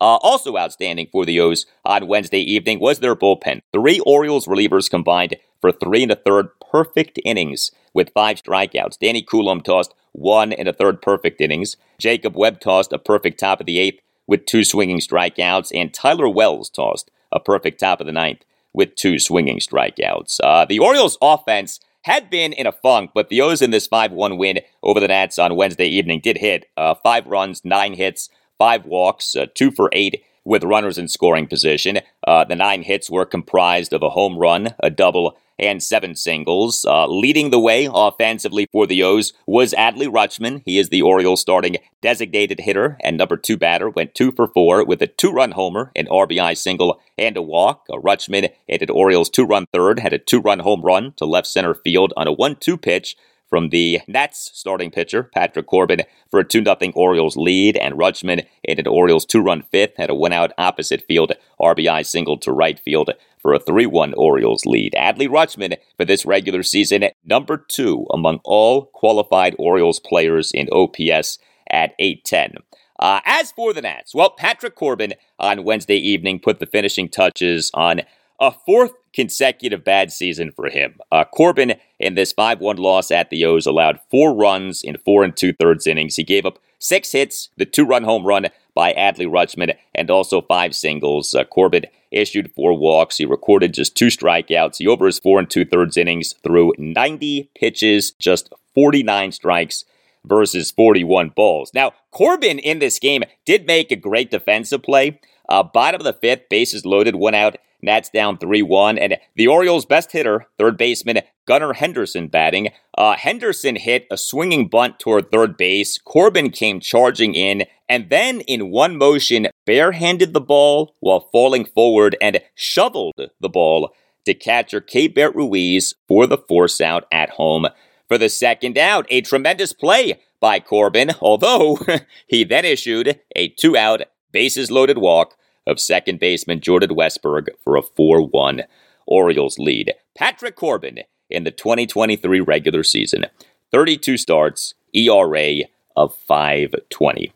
Also outstanding for the O's on Wednesday evening was their bullpen. 3 Orioles relievers combined for 3 1/3 perfect innings with 5 strikeouts. Danny Coulomb tossed 1 1/3 perfect innings. Jacob Webb tossed a perfect top of the 8th with 2 swinging strikeouts, and Tyler Wells tossed a perfect top of the 9th with 2 swinging strikeouts. The Orioles' offense had been in a funk, but the O's in this 5-1 win over the Nats on Wednesday evening did hit 5 runs, 9 hits, 5 walks, 2 for 8 with runners in scoring position. The 9 hits were comprised of a home run, a double, and 7 singles. Leading the way offensively for the O's was Adley Rutschman. He is the Orioles starting designated hitter and number 2 batter. Went 2 for 4 with a 2-run homer, an RBI single, and a walk. Rutschman and an Orioles 2-run third had a 2-run home run to left center field on a 1-2 pitch from the Nats starting pitcher, Patrick Corbin, for a 2-0 Orioles lead, and Rutschman in an Orioles 2-run fifth had a one-out opposite field RBI single to right field for a 3-1 Orioles lead. Adley Rutschman, for this regular season, number 2 among all qualified Orioles players in OPS at .810. As for the Nats, well, Patrick Corbin on Wednesday evening put the finishing touches on a fourth consecutive bad season for him. Corbin, in this 5-1 loss at the O's, allowed 4 runs in 4 2/3 innings. He gave up 6 hits, the 2-run home run by Adley Rutschman, and also 5 singles. Corbin issued 4 walks. He recorded just 2 strikeouts. He, over his 4 2/3 innings, threw 90 pitches, just 49 strikes versus 41 balls. Now, Corbin in this game did make a great defensive play. Bottom of the fifth, bases loaded, 1 out. Nats down 3-1, and the Orioles' best hitter, third baseman Gunnar Henderson, batting. Henderson hit a swinging bunt toward third base. Corbin came charging in, and then in one motion, barehanded the ball while falling forward and shoveled the ball to catcher Keibert Ruiz for the force out at home for the second out. A tremendous play by Corbin, although he then issued a 2-out, bases-loaded walk of second baseman Jordan Westberg for a 4-1 Orioles lead. Patrick Corbin in the 2023 regular season, 32 starts, ERA of 5.20.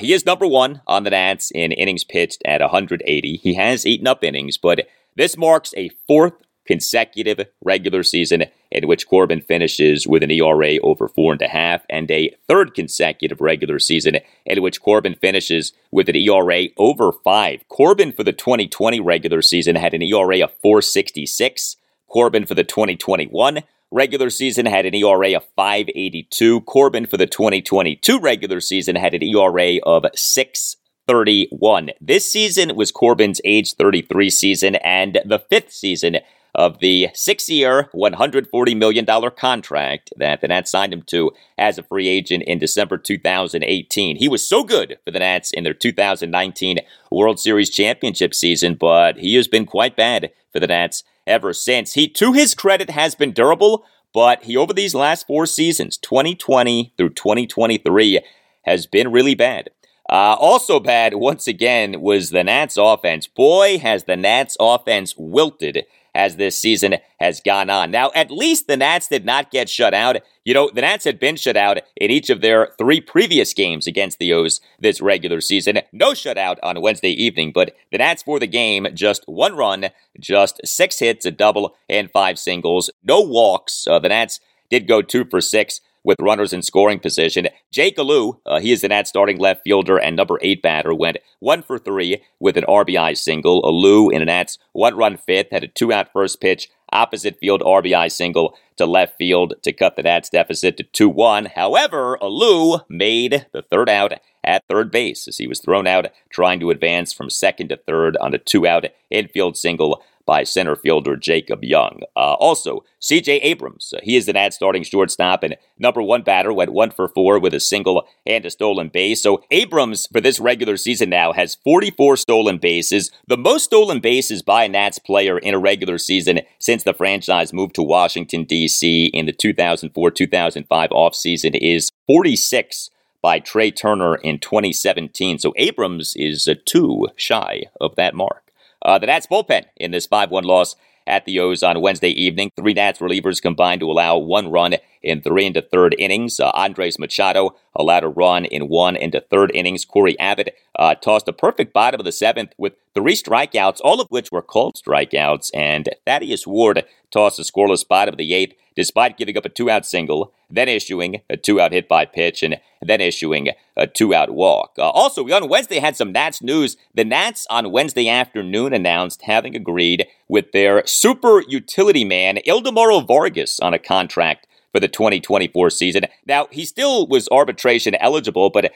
He is number 1 on the Nats in innings pitched at 180. He has eaten up innings, but this marks a 4th consecutive regular season in which Corbin finishes with an ERA over 4.5, and a 3rd consecutive regular season in which Corbin finishes with an ERA over 5. Corbin for the 2020 regular season had an ERA of 4.66. Corbin for the 2021 regular season had an ERA of 5.82. Corbin for the 2022 regular season had an ERA of 6.31. This season was Corbin's age 33 season and the 5th season of the 6-year, $140 million contract that the Nats signed him to as a free agent in December 2018. He was so good for the Nats in their 2019 World Series championship season, but he has been quite bad for the Nats ever since. He, to his credit, has been durable, but he, over these last 4 seasons, 2020 through 2023, has been really bad. Also bad, once again, was the Nats offense. Boy, has the Nats offense wilted as this season has gone on. Now, at least the Nats did not get shut out. You know, the Nats had been shut out in each of their 3 previous games against the O's this regular season. No shutout on Wednesday evening, but the Nats for the game, just 1 run, just 6 hits, a double, and 5 singles. No walks. The Nats did go 2 for 6. With runners in scoring position. Jake Alou, he is the Nats starting left fielder and number 8 batter, went 1 for 3 with an RBI single. Alou in a Nats 1-run fifth had a 2-out first pitch, opposite field RBI single to left field to cut the Nats deficit to 2-1. However, Alou made the 3rd out at third base as he was thrown out trying to advance from second to third on a 2-out infield single by center fielder Jacob Young. Also, C.J. Abrams, he is the Nats starting shortstop and number 1 batter, went 1 for 4 with a single and a stolen base. So Abrams for this regular season now has 44 stolen bases, the most stolen bases by a Nats player in a regular season since the franchise moved to Washington, D.C. in the 2004-2005 offseason is 46 by Trey Turner in 2017. So Abrams is 2 shy of that mark. The Nats bullpen in this 5-1 loss at the O's on Wednesday evening. 3 Nats relievers combined to allow 1 run in 3 1/3 innings. Andres Machado allowed a run in 1 1/3 innings. Corey Abbott tossed a perfect bottom of the 7th with 3 strikeouts, all of which were called strikeouts. And Thaddeus Ward tossed a scoreless bottom of the 8th despite giving up a 2-out single, then issuing a 2-out hit by pitch, and then issuing a 2-out walk. Also, we on Wednesday had some Nats news. The Nats on Wednesday afternoon announced having agreed with their super utility man, Ildemaro Vargas, on a contract for the 2024 season. Now, he still was arbitration eligible, but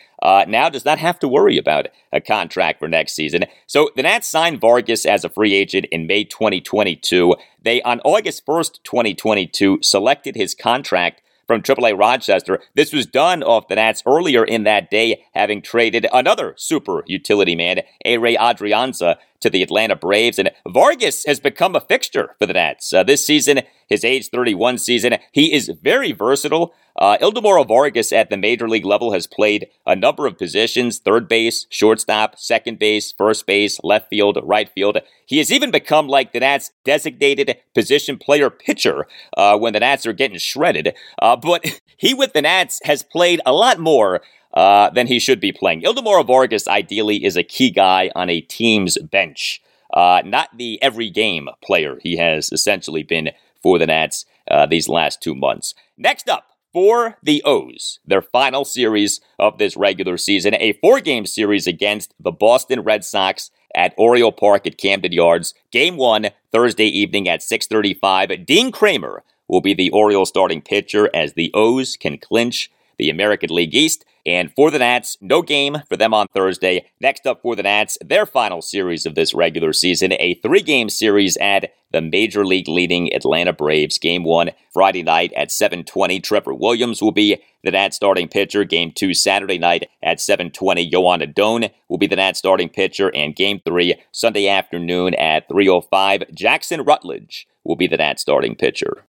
now does not have to worry about a contract for next season. So the Nats signed Vargas as a free agent in May 2022. They, on August 1st, 2022, selected his contract from AAA Rochester. This was done off the Nats earlier in that day, having traded another super utility man, A. Ray Adrianza, to the Atlanta Braves. And Vargas has become a fixture for the Nats this season, his age 31 season. He is very versatile. Ildemaro Vargas at the major league level has played a number of positions: third base, shortstop, second base, first base, left field, right field. He has even become like the Nats' designated position player pitcher when the Nats are getting shredded. But he with the Nats has played a lot more than he should be playing. Ildemaro Vargas ideally is a key guy on a team's bench, not the every game player he has essentially been for the Nats these last 2 months. Next up, for the O's, their final series of this regular season, a 4-game series against the Boston Red Sox at Oriole Park at Camden Yards. Game 1, Thursday evening at 6:35. Dean Kramer will be the Orioles starting pitcher as the O's can clinch the American League East. And for the Nats, no game for them on Thursday. Next up for the Nats, their final series of this regular season, a 3-game series at the Major League leading Atlanta Braves. Game 1, Friday night at 7:20. Trevor Williams will be the Nats starting pitcher. Game 2, Saturday night at 7:20. Yohan Adone will be the Nats starting pitcher. And Game 3, Sunday afternoon at 3:05. Jackson Rutledge will be the Nats starting pitcher.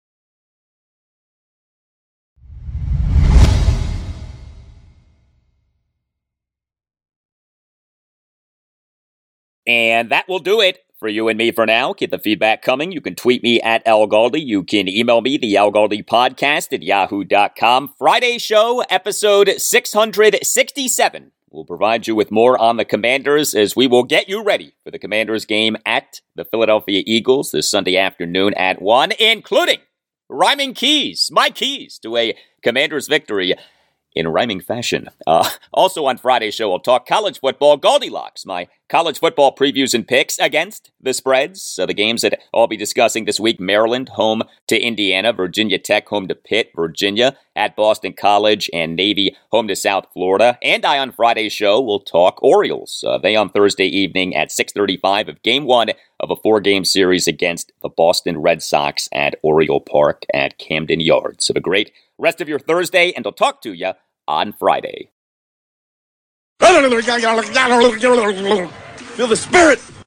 And that will do it for you and me for now. Get the feedback coming. You can tweet me at Al Galdi. You can email me, the Al Galdi Podcast at yahoo.com. Friday show, episode 667. We'll provide you with more on the Commanders as we will get you ready for the Commanders game at the Philadelphia Eagles this Sunday afternoon at 1, including rhyming keys, my keys to a Commanders victory in rhyming fashion. Also on Friday's show, I'll talk college football, Goldilocks, my college football previews and picks against the spreads. So the games that I'll be discussing this week: Maryland home to Indiana, Virginia Tech home to Pitt, Virginia at Boston College, and Navy home to South Florida. And I, on Friday's show, will talk Orioles. They on Thursday evening at 6:35 of Game 1 of a 4-game series against the Boston Red Sox at Oriole Park at Camden Yards. Have a great rest of your Thursday, and I'll talk to you on Friday. Feel the spirit!